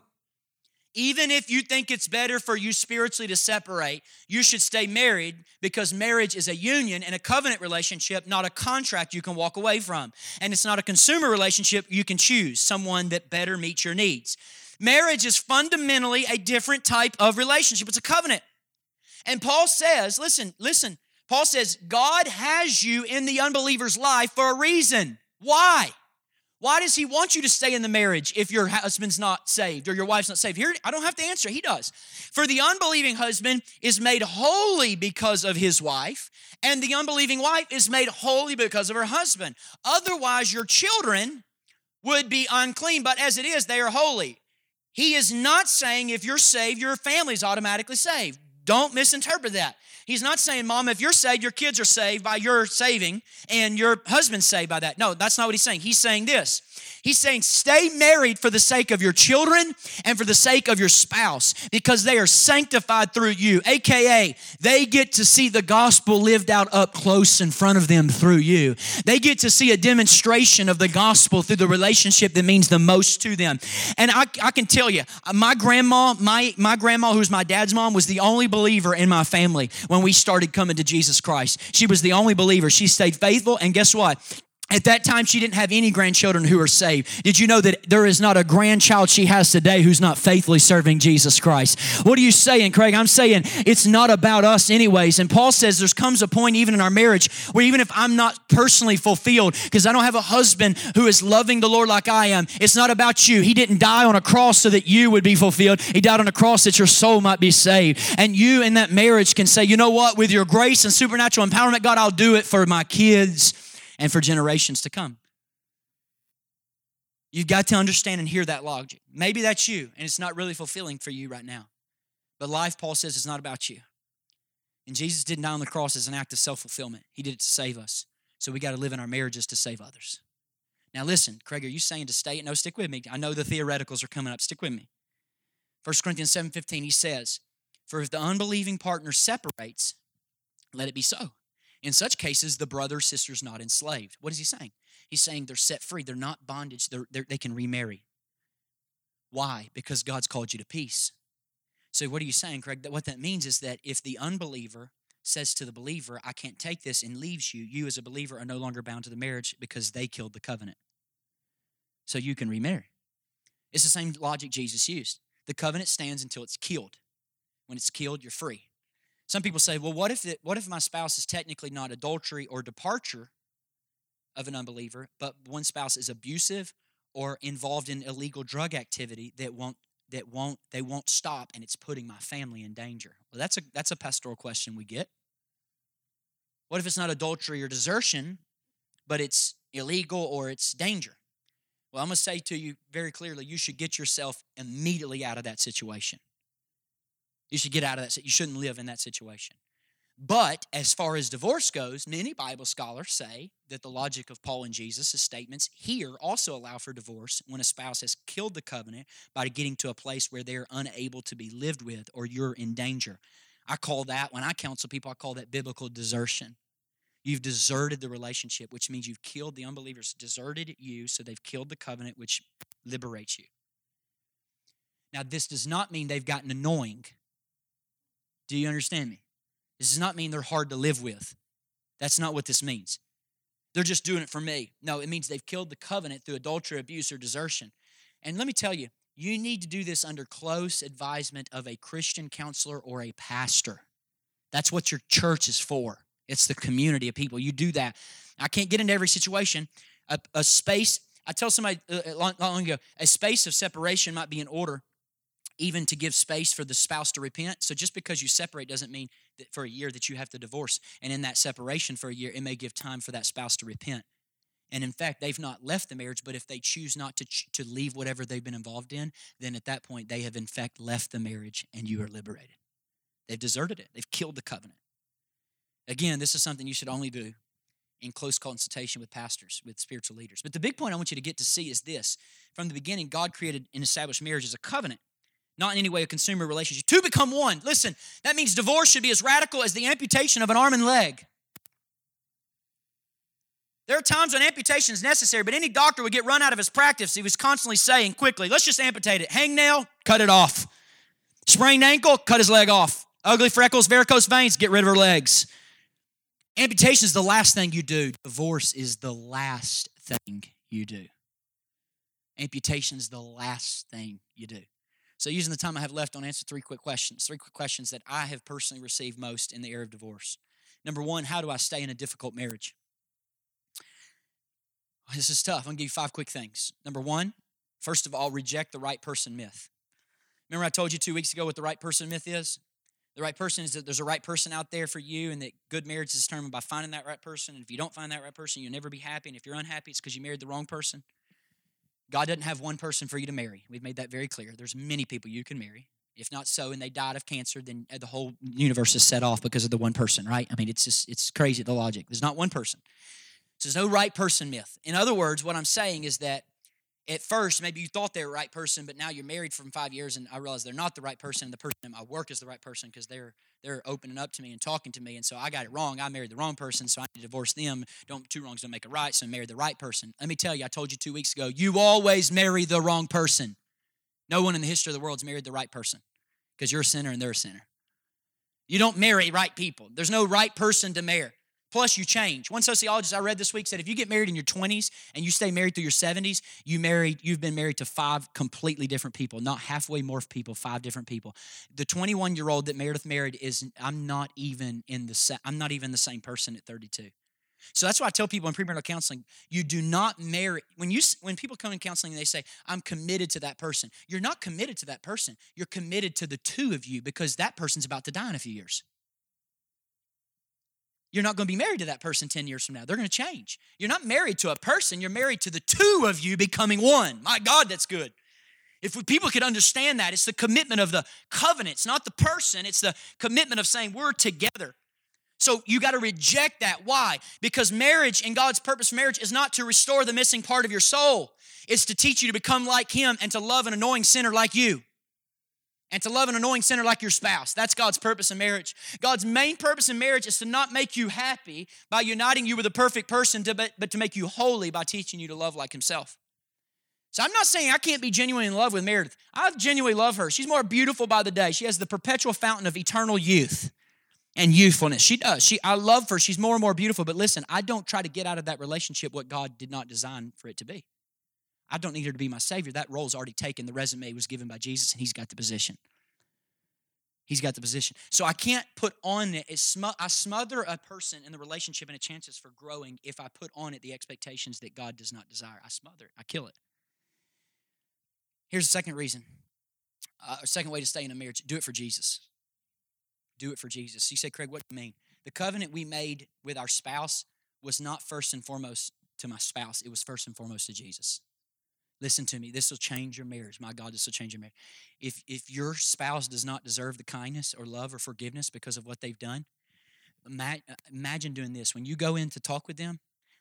Even if you think it's better for you spiritually to separate, you should stay married because marriage is a union and a covenant relationship, not a contract you can walk away from. And it's not a consumer relationship. You can choose someone that better meets your needs. Marriage is fundamentally a different type of relationship. It's a covenant. And Paul says, listen, Paul says, God has you in the unbeliever's life for a reason. Why? Why does he want you to stay in the marriage if your husband's not saved or your wife's not saved? Here, I don't have to answer. He does. For the unbelieving husband is made holy because of his wife, and the unbelieving wife is made holy because of her husband. Otherwise, your children would be unclean, but as it is, they are holy. He is not saying if you're saved, your family's automatically saved. Don't misinterpret that. He's not saying, Mom, if you're saved, your kids are saved by your saving and your husband's saved by that. No, that's not what he's saying. He's saying this. He's saying stay married for the sake of your children and for the sake of your spouse because they are sanctified through you, a.k.a. they get to see the gospel lived out up close in front of them through you. They get to see a demonstration of the gospel through the relationship that means the most to them. And I can tell you, my grandma, who's my dad's mom, was the only believer in my family when we started coming to Jesus Christ. She was the only believer. She stayed faithful, and guess what? At that time, she didn't have any grandchildren who are saved. Did you know that there is not a grandchild she has today who's not faithfully serving Jesus Christ? What are you saying, Craig? I'm saying it's not about us anyways. And Paul says there comes a point even in our marriage where even if I'm not personally fulfilled because I don't have a husband who is loving the Lord like I am, it's not about you. He didn't die on a cross so that you would be fulfilled. He died on a cross that your soul might be saved. And you in that marriage can say, you know what, with your grace and supernatural empowerment, God, I'll do it for my kids and for generations to come. You've got to understand and hear that logic. Maybe that's you, and it's not really fulfilling for you right now. But life, Paul says, is not about you. And Jesus didn't die on the cross as an act of self-fulfillment. He did it to save us. So we got to live in our marriages to save others. Now listen, Craig, are you saying to stay? No, stick with me. I know the theoreticals are coming up. Stick with me. 1 Corinthians 7:15, he says, for if the unbelieving partner separates, let it be so. In such cases, the brother or sister is not enslaved. What is he saying? He's saying they're set free. They're not bondage. They can remarry. Why? Because God's called you to peace. So what are you saying, Craig? What that means is that if the unbeliever says to the believer, I can't take this and leaves you, you as a believer are no longer bound to the marriage because they killed the covenant. So you can remarry. It's the same logic Jesus used. The covenant stands until it's killed. When it's killed, you're free. Some people say, well, what if my spouse is technically not adultery or departure of an unbeliever, but one spouse is abusive or involved in illegal drug activity that won't stop and it's putting my family in danger? Well, that's a pastoral question we get. What if it's not adultery or desertion, but it's illegal or it's danger? Well, I'm going to say to you very clearly, you should get yourself immediately out of that situation. You should get out of that. You shouldn't live in that situation. But as far as divorce goes, many Bible scholars say that the logic of Paul and Jesus' statements here also allow for divorce when a spouse has killed the covenant by getting to a place where they're unable to be lived with or you're in danger. I call that, when I counsel people, I call that biblical desertion. You've deserted the relationship, which means you've killed the unbelievers, deserted you, so they've killed the covenant, which liberates you. Now, this does not mean they've gotten annoying. Do you understand me? This does not mean they're hard to live with. That's not what this means. They're just doing it for me. No, it means they've killed the covenant through adultery, abuse, or desertion. And let me tell you, you need to do this under close advisement of a Christian counselor or a pastor. That's what your church is for. It's the community of people. You do that. I can't get into every situation. A space, I tell somebody long ago, a space of separation might be in order, even to give space for the spouse to repent. So just because you separate doesn't mean that for a year that you have to divorce. And in that separation for a year, it may give time for that spouse to repent. And in fact, they've not left the marriage, but if they choose not to leave whatever they've been involved in, then at that point, they have in fact left the marriage and you are liberated. They've deserted it. They've killed the covenant. Again, this is something you should only do in close consultation with pastors, with spiritual leaders. But the big point I want you to get to see is this. From the beginning, God created and established marriage as a covenant, not in any way a consumer relationship, to become one. Listen, that means divorce should be as radical as the amputation of an arm and leg. There are times when amputation is necessary, but any doctor would get run out of his practice. He was constantly saying quickly, let's just amputate it. Hangnail, cut it off. Sprained ankle, cut his leg off. Ugly freckles, varicose veins, get rid of her legs. Amputation is the last thing you do. Divorce is the last thing you do. Amputation is the last thing you do. So using the time I have left, I'll answer three quick questions that I have personally received most in the era of divorce. Number one, how do I stay in a difficult marriage? This is tough. I'm going to give you five quick things. Number one, first of all, reject the right person myth. Remember I told you 2 weeks ago what the right person myth is? The right person is that there's a right person out there for you, and that good marriage is determined by finding that right person. And if you don't find that right person, you'll never be happy. And if you're unhappy, it's because you married the wrong person. God doesn't have one person for you to marry. We've made that very clear. There's many people you can marry. If not so, and they died of cancer, then the whole universe is set off because of the one person, right? I mean, it's just, it's crazy, the logic. There's not one person. So there's no right person myth. In other words, what I'm saying is that at first, maybe you thought they were the right person, but now you're married for 5 years, and I realize they're not the right person, and the person at my work is the right person because they're opening up to me and talking to me, and so I got it wrong. I married the wrong person, so I need to divorce them. Two wrongs don't make a right, so I married the right person. Let me tell you, I told you 2 weeks ago, you always marry the wrong person. No one in the history of the world's married the right person because you're a sinner and they're a sinner. You don't marry right people. There's no right person to marry. Plus, you change. One sociologist I read this week said if you get married in your 20s and you stay married through your 70s, you've been married to five completely different people, not halfway morphed people, five different people. The 21-year-old that Meredith married is, I'm not even the same person at 32. So that's why I tell people in premarital counseling, you do not marry. When people come in counseling and they say, I'm committed to that person, you're not committed to that person. You're committed to the two of you because that person's about to die in a few years. You're not going to be married to that person 10 years from now. They're going to change. You're not married to a person. You're married to the two of you becoming one. My God, that's good. If people could understand that, it's the commitment of the covenant. It's not the person. It's the commitment of saying we're together. So you got to reject that. Why? Because marriage and God's purpose for marriage is not to restore the missing part of your soul. It's to teach you to become like Him and to love an annoying sinner like you. And to love an annoying sinner like your spouse. That's God's purpose in marriage. God's main purpose in marriage is to not make you happy by uniting you with a perfect person, but to make you holy by teaching you to love like Himself. So I'm not saying I can't be genuinely in love with Meredith. I genuinely love her. She's more beautiful by the day. She has the perpetual fountain of eternal youth and youthfulness. She does. I love her. She's more and more beautiful. But listen, I don't try to get out of that relationship what God did not design for it to be. I don't need her to be my Savior. That role's already taken. The resume was given by Jesus, and He's got the position. He's got the position. So I can't put on it. I smother a person in the relationship and its chances for growing if I put on it the expectations that God does not desire. I smother it. I kill it. Here's the second reason. Second way to stay in a marriage. Do it for Jesus. Do it for Jesus. You say, Craig, what do you mean? The covenant we made with our spouse was not first and foremost to my spouse. It was first and foremost to Jesus. Listen to me. This will change your marriage. My God, this will change your marriage. If your spouse does not deserve the kindness or love or forgiveness because of what they've done, imagine doing this. When you go in to talk with them,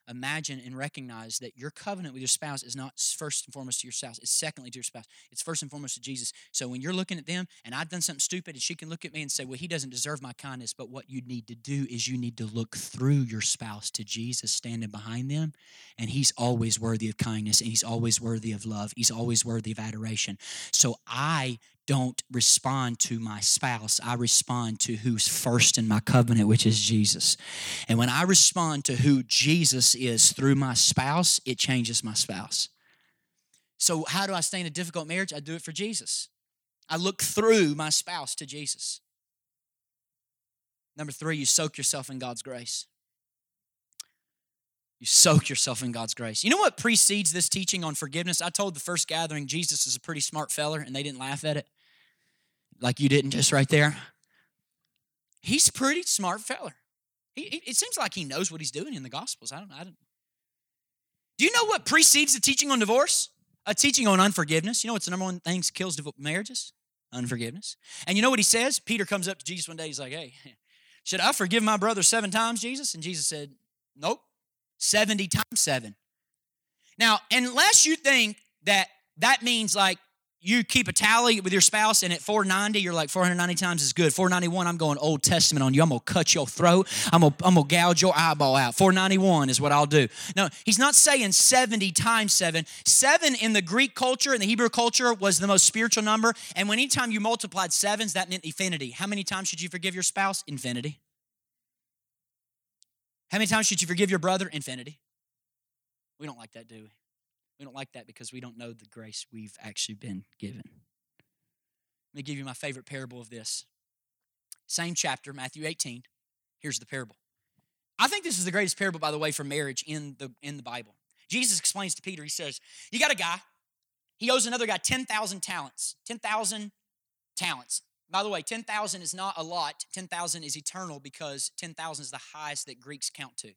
imagine and recognize that your covenant with your spouse is not first and foremost to your spouse. It's secondly to your spouse. It's first and foremost to Jesus. So when you're looking at them, and I've done something stupid, and she can look at me and say, well, he doesn't deserve my kindness. But what you need to do is you need to look through your spouse to Jesus standing behind them. And He's always worthy of kindness. And He's always worthy of love. He's always worthy of adoration. So I don't respond to my spouse. I respond to who's first in my covenant, which is Jesus. And when I respond to who Jesus is through my spouse, it changes my spouse. So how do I stay in a difficult marriage? I do it for Jesus. I look through my spouse to Jesus. Number three, you soak yourself in God's grace. You soak yourself in God's grace. You know what precedes this teaching on forgiveness? I told the first gathering Jesus is a pretty smart feller, and they didn't laugh at it. Like you didn't just right there. He's a pretty smart feller. It seems like he knows what he's doing in the Gospels. I don't. Do you know what precedes the teaching on divorce? A teaching on unforgiveness. You know what's the number one thing that kills marriages? Unforgiveness. And you know what he says? Peter comes up to Jesus one day. He's like, hey, should I forgive my brother 7 times, Jesus? And Jesus said, nope, 70 times 7. Now, unless you think that means like you keep a tally with your spouse, and at 490, you're like 490 times is good. 491, I'm going Old Testament on you. I'm going to cut your throat. I'm going to gouge your eyeball out. 491 is what I'll do. No, he's not saying 70 times 7. 7 in the Greek culture, in the Hebrew culture, was the most spiritual number. And when anytime you multiplied sevens, that meant infinity. How many times should you forgive your spouse? Infinity. How many times should you forgive your brother? Infinity. We don't like that, do we? We don't like that because we don't know the grace we've actually been given. Let me give you my favorite parable of this. Same chapter, Matthew 18. Here's the parable. I think this is the greatest parable, by the way, for marriage in the Bible. Jesus explains to Peter, he says, you got a guy. He owes another guy 10,000 talents. 10,000 talents. By the way, 10,000 is not a lot. 10,000 is eternal because 10,000 is the highest that Greeks count to.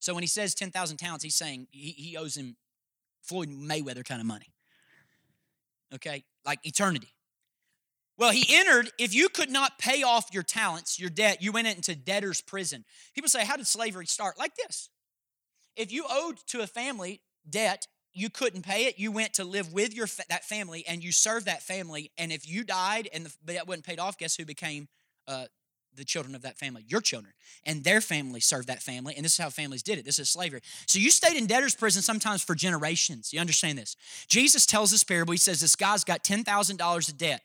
So when he says 10,000 talents, he's saying he owes him Floyd Mayweather kind of money. Okay? Like eternity. Well, he entered, if you could not pay off your talents, your debt, you went into debtor's prison. People say, how did slavery start? Like this. If you owed to a family debt, you couldn't pay it, you went to live with that family and you served that family, and if you died and the debt wasn't paid off, guess who became the children of that family? Your children. And their family served that family, and this is how families did it. This is slavery. So you stayed in debtor's prison sometimes for generations. You understand this? Jesus tells this parable. He says this guy's got $10,000 of debt.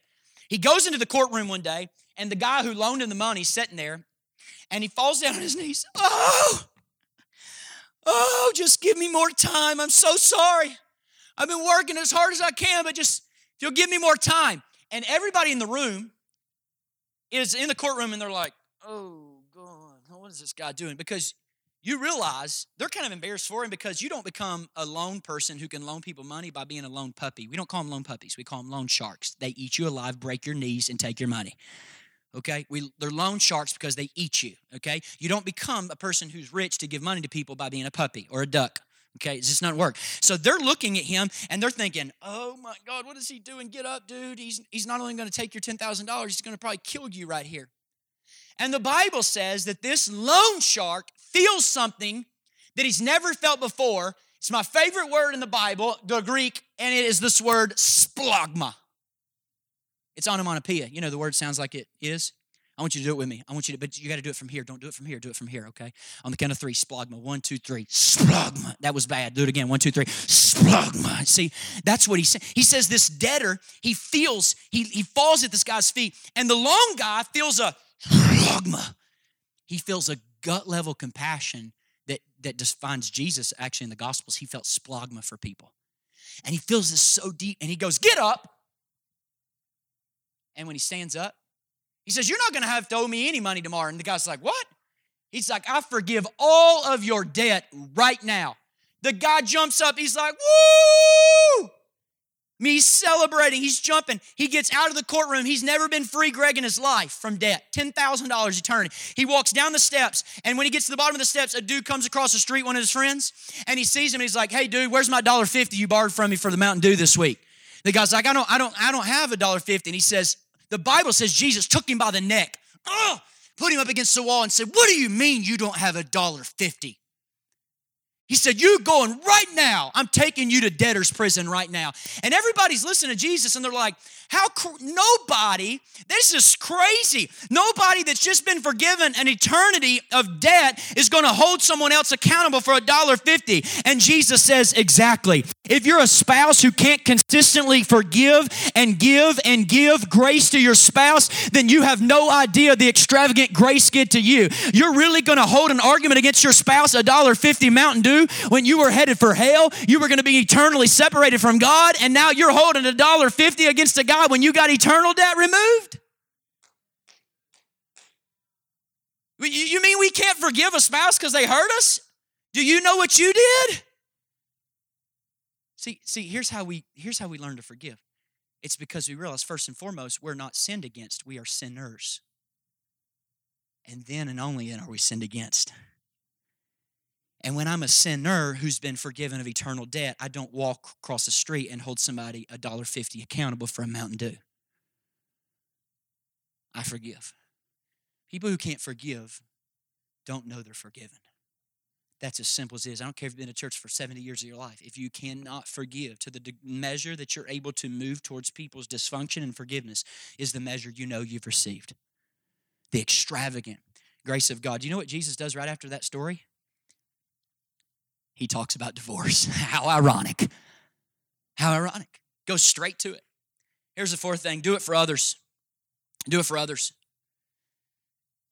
He goes into the courtroom one day, and the guy who loaned him the money's sitting there, and he falls down on his knees. Oh, just give me more time. I'm so sorry. I've been working as hard as I can, but just, if you'll give me more time. And everybody in the room is in the courtroom, and they're like, oh, God, what is this guy doing? Because you realize they're kind of embarrassed for him, because you don't become a loan person who can loan people money by being a loan puppy. We don't call them loan puppies. We call them loan sharks. They eat you alive, break your knees, and take your money. Okay? They're loan sharks because they eat you. Okay? You don't become a person who's rich to give money to people by being a puppy or a duck. Okay, it just doesn't work. So they're looking at him, and they're thinking, oh, my God, what is he doing? Get up, dude. He's not only going to take your $10,000, he's going to probably kill you right here. And the Bible says that this loan shark feels something that he's never felt before. It's my favorite word in the Bible, the Greek, and it is this word, splagma. It's onomatopoeia. You know, the word sounds like it is. I want you to do it with me. But you got to do it from here. Don't do it from here. Do it from here, okay? On the count of three, splagma. 1, 2, 3. Splagma. That was bad. Do it again. 1, 2, 3. Splagma. See, that's what he said. He says this debtor, he falls at this guy's feet, and the loan guy feels a splagma. He feels a gut-level compassion that defines Jesus actually in the Gospels. He felt splagma for people. And he feels this so deep, and he goes, get up. And when he stands up, he says, you're not going to have to owe me any money tomorrow. And the guy's like, what? He's like, I forgive all of your debt right now. The guy jumps up. He's like, woo! I mean, he's celebrating. He's jumping. He gets out of the courtroom. He's never been free, Greg, in his life from debt. $10,000 eternity. He walks down the steps, and when he gets to the bottom of the steps, a dude comes across the street, one of his friends, and he sees him, and he's like, hey, dude, where's my $1.50 you borrowed from me for the Mountain Dew this week? The guy's like, I don't have a $1.50. And he says, the Bible says Jesus took him by the neck, put him up against the wall and said, what do you mean you don't have $1.50? He said, you're going right now. I'm taking you to debtor's prison right now. And everybody's listening to Jesus, and they're like, nobody, this is crazy. Nobody that's just been forgiven an eternity of debt is going to hold someone else accountable for $1.50. And Jesus says, exactly. If you're a spouse who can't consistently forgive and give grace to your spouse, then you have no idea the extravagant grace given to you. You're really going to hold an argument against your spouse, $1.50 Mountain Dew, when you were headed for hell, you were going to be eternally separated from God, and now you're holding $1.50 against a God when you got eternal debt removed? You mean we can't forgive a spouse because they hurt us? Do you know what you did? See, here's how we learn to forgive. It's because we realize, first and foremost, we're not sinned against, we are sinners. And then and only then are we sinned against. And when I'm a sinner who's been forgiven of eternal debt, I don't walk across the street and hold somebody $1.50 accountable for a Mountain Dew. I forgive. People who can't forgive don't know they're forgiven. That's as simple as it is. I don't care if you've been in a church for 70 years of your life. If you cannot forgive to the measure that you're able to move towards people's dysfunction and forgiveness is the measure you know you've received. The extravagant grace of God. Do you know what Jesus does right after that story? He talks about divorce. How ironic. How ironic. Go straight to it. Here's the fourth thing. Do it for others. Do it for others.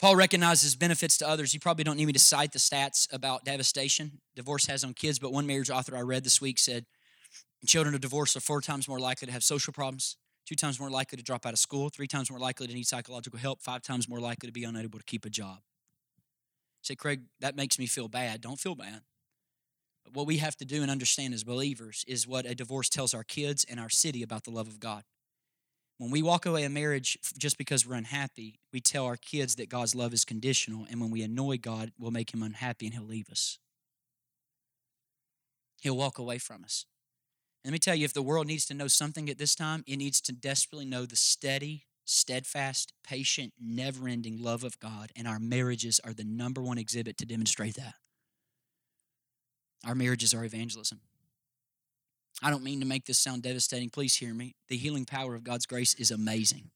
Paul recognizes benefits to others. You probably don't need me to cite the stats about devastation divorce has on kids, but one marriage author I read this week said, children of divorce are 4 times more likely to have social problems, 2 times more likely to drop out of school, 3 times more likely to need psychological help, 5 times more likely to be unable to keep a job. You say, Craig, that makes me feel bad. Don't feel bad. But what we have to do and understand as believers is what a divorce tells our kids and our city about the love of God. When we walk away in marriage just because we're unhappy, we tell our kids that God's love is conditional, and when we annoy God, we'll make him unhappy and he'll leave us. He'll walk away from us. And let me tell you, if the world needs to know something at this time, it needs to desperately know the steady, steadfast, patient, never-ending love of God, and our marriages are the number one exhibit to demonstrate that. Our marriages are evangelism. I don't mean to make this sound devastating. Please hear me. The healing power of God's grace is amazing.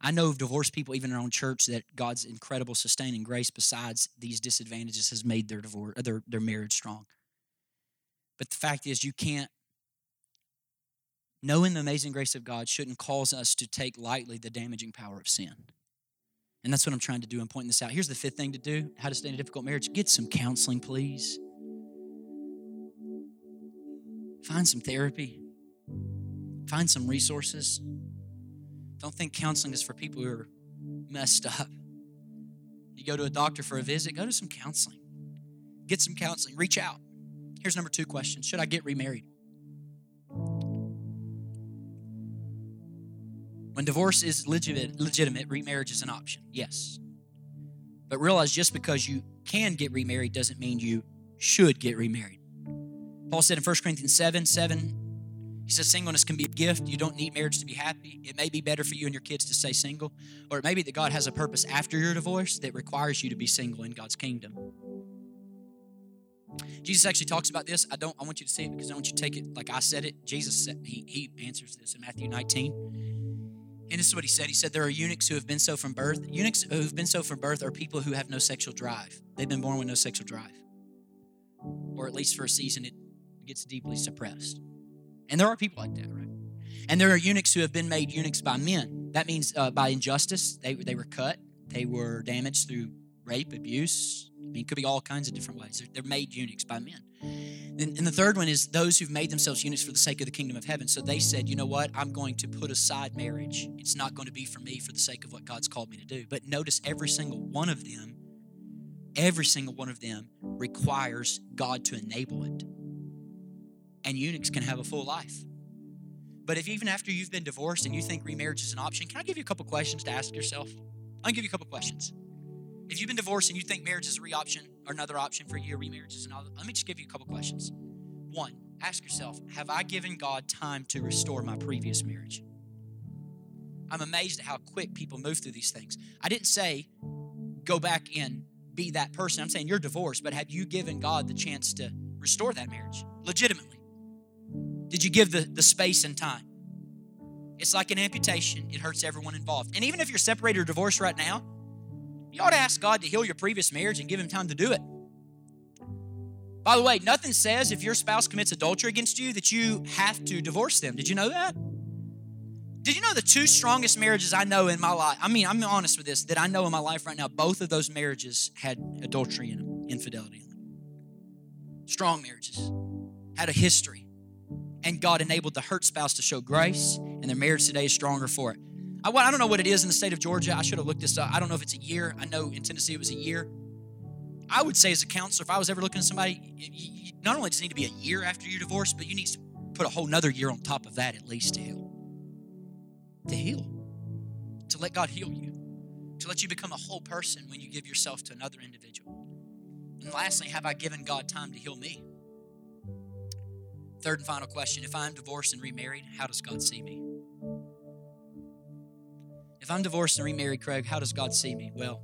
I know of divorced people, even in our own church, that God's incredible sustaining grace, besides these disadvantages, has made their divorce, their marriage strong. But the fact is, you can't. Knowing the amazing grace of God shouldn't cause us to take lightly the damaging power of sin. And that's what I'm trying to do. I'm pointing this out. Here's the fifth thing to do, how to stay in a difficult marriage. Get some counseling, please. Find some therapy. Find some resources. Don't think counseling is for people who are messed up. You go to a doctor for a visit, go to some counseling. Get some counseling. Reach out. Here's number 2 question. Should I get remarried? When divorce is legitimate, remarriage is an option, yes. But realize just because you can get remarried doesn't mean you should get remarried. Paul said in 1 Corinthians 7, he says, singleness can be a gift. You don't need marriage to be happy. It may be better for you and your kids to stay single, or it may be that God has a purpose after your divorce that requires you to be single in God's kingdom. Jesus actually talks about this. I want you to see it because I want you to take it like I said it. Jesus said, he answers this in Matthew 19. And this is what he said. He said, there are eunuchs who have been so from birth. Eunuchs who have been so from birth are people who have no sexual drive. They've been born with no sexual drive. Or at least for a season, it gets deeply suppressed. And there are people like that, right? And there are eunuchs who have been made eunuchs by men. That means by injustice. They were cut. They were damaged through rape, abuse. I mean, it could be all kinds of different ways. They're made eunuchs by men. And the third one is those who've made themselves eunuchs for the sake of the kingdom of heaven. So they said, you know what? I'm going to put aside marriage. It's not going to be for me for the sake of what God's called me to do. But notice every single one of them requires God to enable it. And eunuchs can have a full life. But if even after you've been divorced and you think remarriage is an option, can I give you a couple questions to ask yourself? I'll give you a couple questions. If you've been divorced and you think marriage is option or another option for you, remarriage is another, let me just give you a couple questions. 1, ask yourself, have I given God time to restore my previous marriage? I'm amazed at how quick people move through these things. I didn't say go back and be that person. I'm saying you're divorced, but have you given God the chance to restore that marriage legitimately? Did you give the space and time? It's like an amputation. It hurts everyone involved. And even if you're separated or divorced right now, you ought to ask God to heal your previous marriage and give him time to do it. By the way, nothing says if your spouse commits adultery against you that you have to divorce them. Did you know that? Did you know the 2 strongest marriages I know in my life, I mean, I'm honest with this, that I know in my life right now, both of those marriages had adultery in them, infidelity in them. Strong marriages. Had a history. And God enabled the hurt spouse to show grace, and their marriage today is stronger for it. I don't know what it is in the state of Georgia. I should have looked this up. I don't know if it's a year. I know in Tennessee it was a year. I would say as a counselor, if I was ever looking at somebody, you not only does it need to be a year after your divorce, but you need to put a whole nother year on top of that at least to heal. To let God heal you. To let you become a whole person when you give yourself to another individual. And lastly, have I given God time to heal me? 3rd and final question, if I'm divorced and remarried, how does God see me? If I'm divorced and remarried, Craig, how does God see me? Well,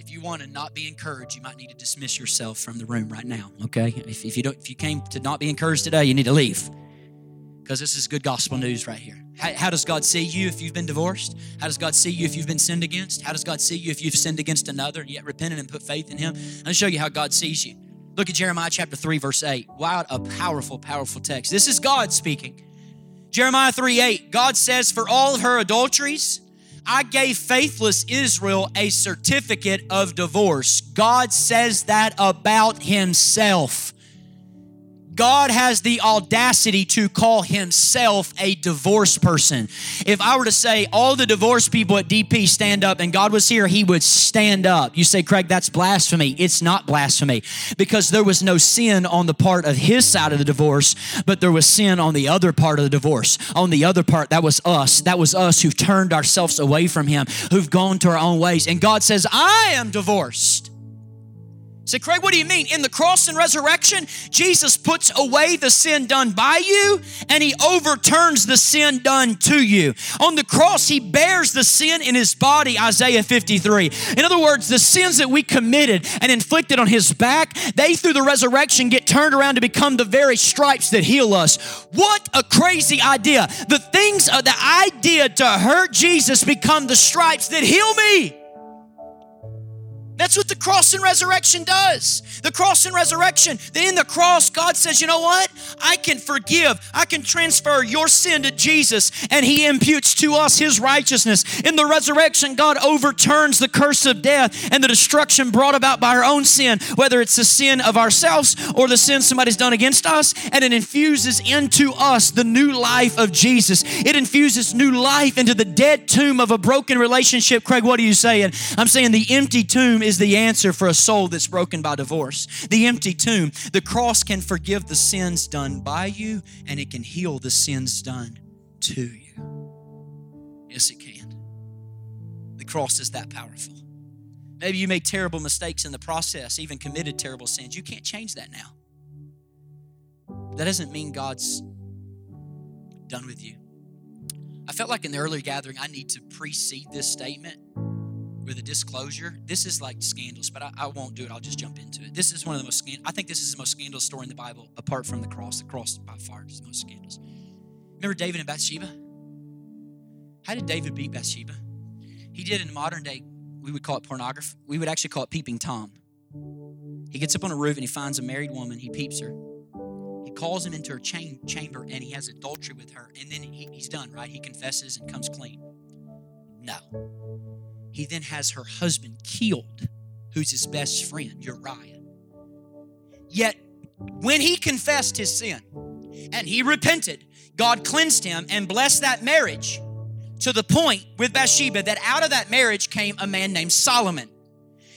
If you want to not be encouraged, you might need to dismiss yourself from the room right now, okay? If you came to not be encouraged today, you need to leave, because this is good gospel news right here. How does God see you if you've been divorced? How does God see you if you've been sinned against? How does God see you if you've sinned against another and yet repented and put faith in him? I'll show you how God sees you. Look at Jeremiah chapter 3, verse 8. Wow, a powerful, powerful text. This is God speaking. Jeremiah 3:8, God says, "For all of her adulteries, I gave faithless Israel a certificate of divorce." God says that about himself. God has the audacity to call himself a divorce person. If I were to say, all the divorced people at DP stand up, and God was here, he would stand up. You say, Craig, that's blasphemy. It's not blasphemy, because there was no sin on the part of his side of the divorce, but there was sin on the other part of the divorce. On the other part, that was us. That was us who've turned ourselves away from him, who've gone to our own ways. And God says, I am divorced. Say, Craig, what do you mean? In the cross and resurrection, Jesus puts away the sin done by you, and he overturns the sin done to you. On the cross, he bears the sin in his body, Isaiah 53. In other words, the sins that we committed and inflicted on his back, they through the resurrection get turned around to become the very stripes that heal us. What a crazy idea. The things that I did to hurt Jesus become the stripes that heal me. That's what the cross and resurrection does. The cross and resurrection, then in the cross, God says, you know what? I can forgive. I can transfer your sin to Jesus, and he imputes to us his righteousness. In the resurrection, God overturns the curse of death and the destruction brought about by our own sin, whether it's the sin of ourselves or the sin somebody's done against us, and it infuses into us the new life of Jesus. It infuses new life into the dead tomb of a broken relationship. Craig, what are you saying? I'm saying the empty tomb is the answer for a soul that's broken by divorce. The empty tomb, the cross can forgive the sins done by you, and it can heal the sins done to you. Yes, it can. The cross is that powerful. Maybe you made terrible mistakes in the process, even committed terrible sins. You can't change that now. That doesn't mean God's done with you. I felt like in the earlier gathering, I need to precede this statement with a disclosure. This is like scandalous, but I won't do it. I'll just jump into it. This is one of the most scandalous story in the Bible, apart from the cross. The cross by far is the most scandalous. Remember David and Bathsheba? How did David beat Bathsheba? He did in modern day, we would call it pornography. We would actually call it peeping Tom. He gets up on a roof and he finds a married woman. He peeps her. He calls him into her chamber and he has adultery with her. And then he's done, right? He confesses and comes clean. No. He then has her husband killed, who's his best friend, Uriah. Yet, when he confessed his sin and he repented, God cleansed him and blessed that marriage to the point with Bathsheba that out of that marriage came a man named Solomon.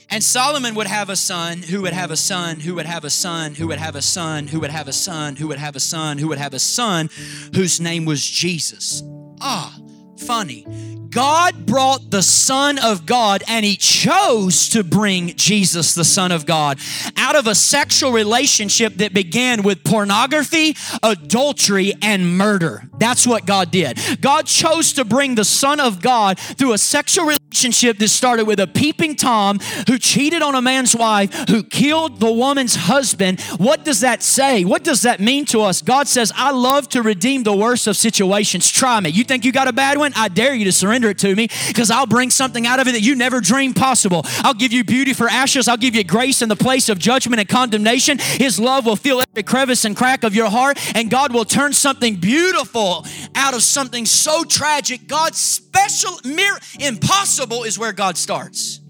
And Solomon would have a son who would have a son who would have a son who would have a son who would have a son who would have a son who would have a son whose name was Jesus. Ah, funny. God brought the Son of God, and he chose to bring Jesus, the Son of God, out of a sexual relationship that began with pornography, adultery, and murder. That's what God did. God chose to bring the Son of God through a sexual relationship that started with a peeping Tom who cheated on a man's wife, who killed the woman's husband. What does that say? What does that mean to us? God says, I love to redeem the worst of situations. Try me. You think you got a bad one? I dare you to surrender it to me, because I'll bring something out of it that you never dreamed possible. I'll give you beauty for ashes. I'll give you grace in the place of judgment and condemnation. His love will fill every crevice and crack of your heart, and God will turn something beautiful out of something so tragic. God's special, mere impossible is where God starts.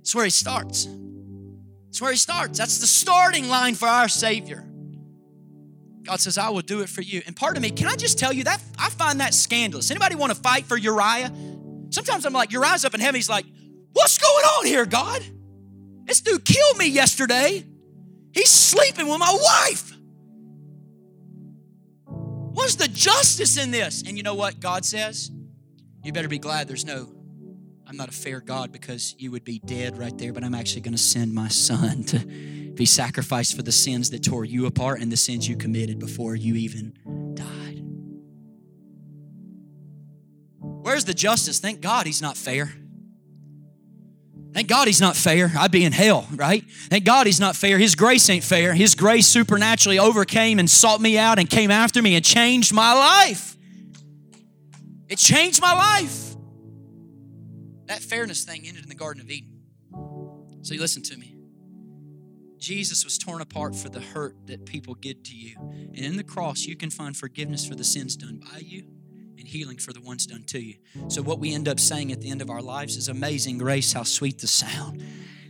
It's where he starts. It's where he starts. That's the starting line for our Savior. God says, I will do it for you. And part of me, can I just tell you that? I find that scandalous. Anybody want to fight for Uriah? Sometimes I'm like, Uriah's up in heaven. He's like, what's going on here, God? This dude killed me yesterday. He's sleeping with my wife. What's the justice in this? And you know what God says? You better be glad there's no, I'm not a fair God, because you would be dead right there, but I'm actually going to send my son to be sacrificed for the sins that tore you apart and the sins you committed before you even died. Where's the justice? Thank God he's not fair. Thank God he's not fair. I'd be in hell, right? Thank God he's not fair. His grace ain't fair. His grace supernaturally overcame and sought me out and came after me and changed my life. It changed my life. That fairness thing ended in the Garden of Eden. So you listen to me. Jesus was torn apart for the hurt that people did to you. And in the cross, you can find forgiveness for the sins done by you and healing for the ones done to you. So what we end up saying at the end of our lives is, amazing grace, how sweet the sound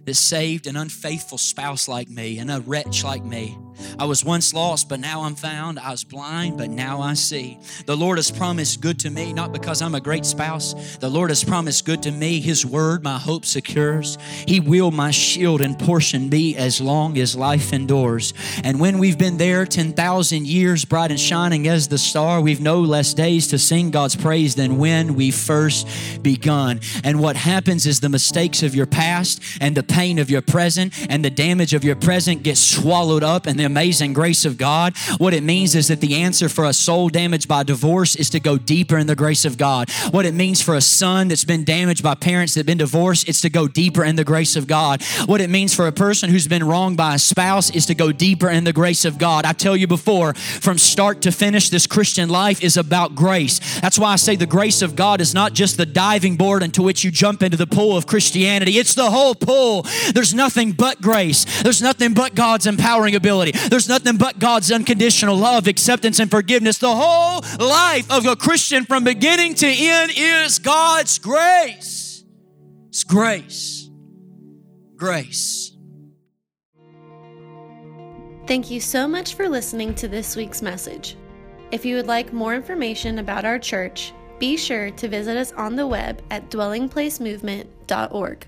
that saved an unfaithful spouse like me and a wretch like me. I was once lost, but now I'm found. I was blind, but now I see. The Lord has promised good to me, not because I'm a great spouse. The Lord has promised good to me. His word, my hope secures. He will my shield and portion be as long as life endures. And when we've been there 10,000 years, bright and shining as the star, we've no less days to sing God's praise than when we first begun. And what happens is the mistakes of your past and the pain of your present and the damage of your present gets swallowed up in the amazing grace of God. What it means is that the answer for a soul damaged by divorce is to go deeper in the grace of God. What it means for a son that's been damaged by parents that have been divorced, it's to go deeper in the grace of God. What it means for a person who's been wronged by a spouse is to go deeper in the grace of God. I tell you before, from start to finish, this Christian life is about grace. That's why I say the grace of God is not just the diving board into which you jump into the pool of Christianity. It's the whole pool. There's nothing but grace. There's nothing but God's empowering ability. There's nothing but God's unconditional love, acceptance, and forgiveness. The whole life of a Christian from beginning to end is God's grace. It's grace. Grace. Thank you so much for listening to this week's message. If you would like more information about our church, be sure to visit us on the web at dwellingplacemovement.org.